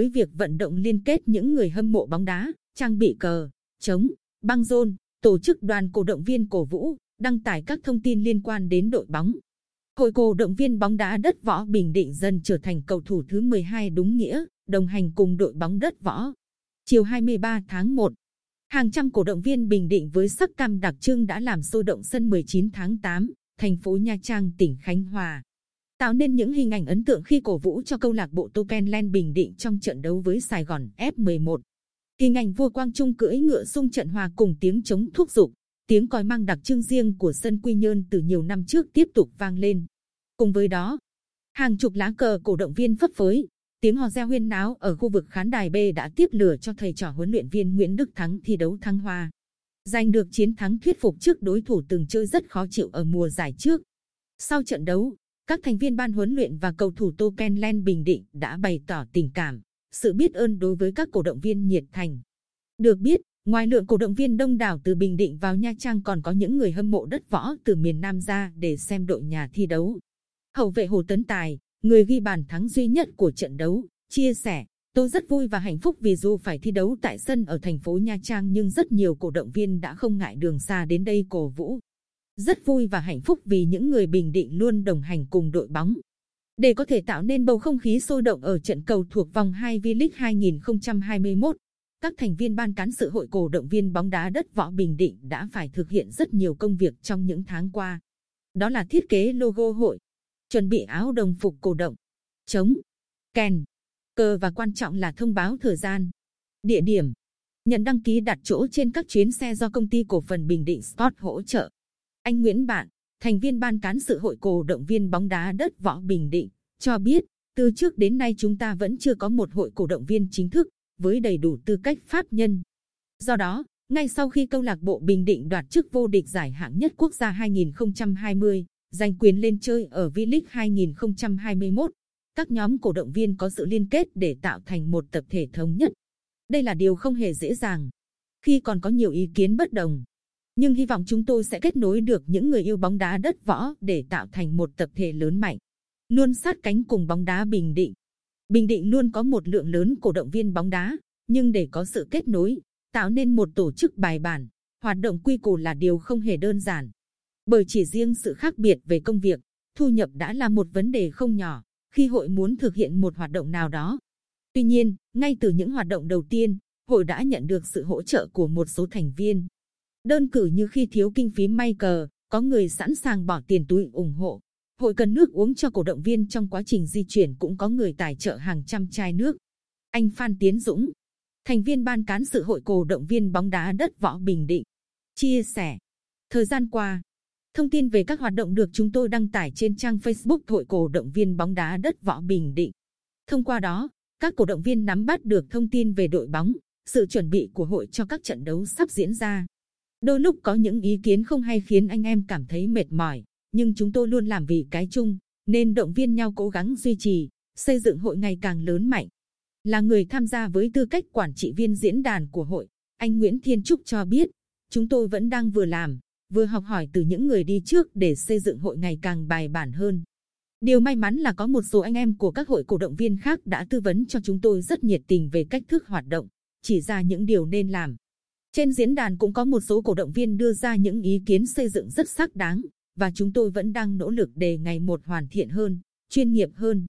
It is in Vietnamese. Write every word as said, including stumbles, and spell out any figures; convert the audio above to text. với việc vận động liên kết những người hâm mộ bóng đá, trang bị cờ, trống, băng rôn, tổ chức đoàn cổ động viên cổ vũ, đăng tải các thông tin liên quan đến đội bóng. Hội cổ động viên bóng đá đất Võ Bình Định dần trở thành cầu thủ thứ mười hai đúng nghĩa, đồng hành cùng đội bóng đất Võ. Chiều hai mươi ba tháng một, hàng trăm cổ động viên Bình Định với sắc cam đặc trưng đã làm sôi động sân mười chín tháng tám, thành phố Nha Trang, tỉnh Khánh Hòa, tạo nên những hình ảnh ấn tượng khi cổ vũ cho câu lạc bộ Topenland Bình Định trong trận đấu với Sài Gòn F mười một. Hình ảnh vua Quang Trung cưỡi ngựa xung trận hòa cùng tiếng trống thúc giục, tiếng còi mang đặc trưng riêng của sân Quy Nhơn từ nhiều năm trước tiếp tục vang lên. Cùng với đó, hàng chục lá cờ cổ động viên phấp phới, tiếng hò reo huyên náo ở khu vực khán đài B đã tiếp lửa cho thầy trò huấn luyện viên Nguyễn Đức Thắng thi đấu thăng hoa, giành được chiến thắng thuyết phục trước đối thủ từng chơi rất khó chịu ở mùa giải trước. Sau trận đấu, các thành viên ban huấn luyện và cầu thủ Topenland Bình Định đã bày tỏ tình cảm, sự biết ơn đối với các cổ động viên nhiệt thành. Được biết, ngoài lượng cổ động viên đông đảo từ Bình Định vào Nha Trang còn có những người hâm mộ đất Võ từ miền Nam ra để xem đội nhà thi đấu. Hậu vệ Hồ Tấn Tài, người ghi bàn thắng duy nhất của trận đấu, chia sẻ: "Tôi rất vui và hạnh phúc vì dù phải thi đấu tại sân ở thành phố Nha Trang nhưng rất nhiều cổ động viên đã không ngại đường xa đến đây cổ vũ. Rất vui và hạnh phúc vì những người Bình Định luôn đồng hành cùng đội bóng." Để có thể tạo nên bầu không khí sôi động ở trận cầu thuộc vòng hai V-League hai nghìn không trăm hai mươi mốt, các thành viên ban cán sự hội cổ động viên bóng đá đất Võ Bình Định đã phải thực hiện rất nhiều công việc trong những tháng qua. Đó là thiết kế logo hội, chuẩn bị áo đồng phục cổ động, trống, kèn, cờ và quan trọng là thông báo thời gian, địa điểm. Nhận đăng ký đặt chỗ trên các chuyến xe do công ty cổ phần Bình Định Sport hỗ trợ. Anh Nguyễn Bạn, thành viên ban cán sự hội cổ động viên bóng đá đất Võ Bình Định, cho biết: "Từ trước đến nay chúng ta vẫn chưa có một hội cổ động viên chính thức với đầy đủ tư cách pháp nhân. Do đó, ngay sau khi câu lạc bộ Bình Định đoạt chức vô địch giải hạng nhất quốc gia hai nghìn không trăm hai mươi, giành quyền lên chơi ở V-League hai nghìn không trăm hai mươi mốt, các nhóm cổ động viên có sự liên kết để tạo thành một tập thể thống nhất. Đây là điều không hề dễ dàng, khi còn có nhiều ý kiến bất đồng. Nhưng hy vọng chúng tôi sẽ kết nối được những người yêu bóng đá đất Võ để tạo thành một tập thể lớn mạnh, luôn sát cánh cùng bóng đá Bình Định. Bình Định luôn có một lượng lớn cổ động viên bóng đá, nhưng để có sự kết nối, tạo nên một tổ chức bài bản, hoạt động quy củ là điều không hề đơn giản. Bởi chỉ riêng sự khác biệt về công việc, thu nhập đã là một vấn đề không nhỏ khi hội muốn thực hiện một hoạt động nào đó. Tuy nhiên, ngay từ những hoạt động đầu tiên, hội đã nhận được sự hỗ trợ của một số thành viên. Đơn cử như khi thiếu kinh phí may cờ, có người sẵn sàng bỏ tiền túi ủng hộ. Hội cần nước uống cho cổ động viên trong quá trình di chuyển cũng có người tài trợ hàng trăm chai nước." Anh Phan Tiến Dũng, thành viên ban cán sự hội cổ động viên bóng đá đất Võ Bình Định, chia sẻ: "Thời gian qua, thông tin về các hoạt động được chúng tôi đăng tải trên trang Facebook Hội cổ động viên bóng đá đất Võ Bình Định. Thông qua đó, các cổ động viên nắm bắt được thông tin về đội bóng, sự chuẩn bị của hội cho các trận đấu sắp diễn ra. Đôi lúc có những ý kiến không hay khiến anh em cảm thấy mệt mỏi, nhưng chúng tôi luôn làm vì cái chung, nên động viên nhau cố gắng duy trì, xây dựng hội ngày càng lớn mạnh." Là người tham gia với tư cách quản trị viên diễn đàn của hội, anh Nguyễn Thiên Trúc cho biết: "Chúng tôi vẫn đang vừa làm, vừa học hỏi từ những người đi trước để xây dựng hội ngày càng bài bản hơn. Điều may mắn là có một số anh em của các hội cổ động viên khác đã tư vấn cho chúng tôi rất nhiệt tình về cách thức hoạt động, chỉ ra những điều nên làm. Trên diễn đàn cũng có một số cổ động viên đưa ra những ý kiến xây dựng rất xác đáng, và chúng tôi vẫn đang nỗ lực để ngày một hoàn thiện hơn, chuyên nghiệp hơn."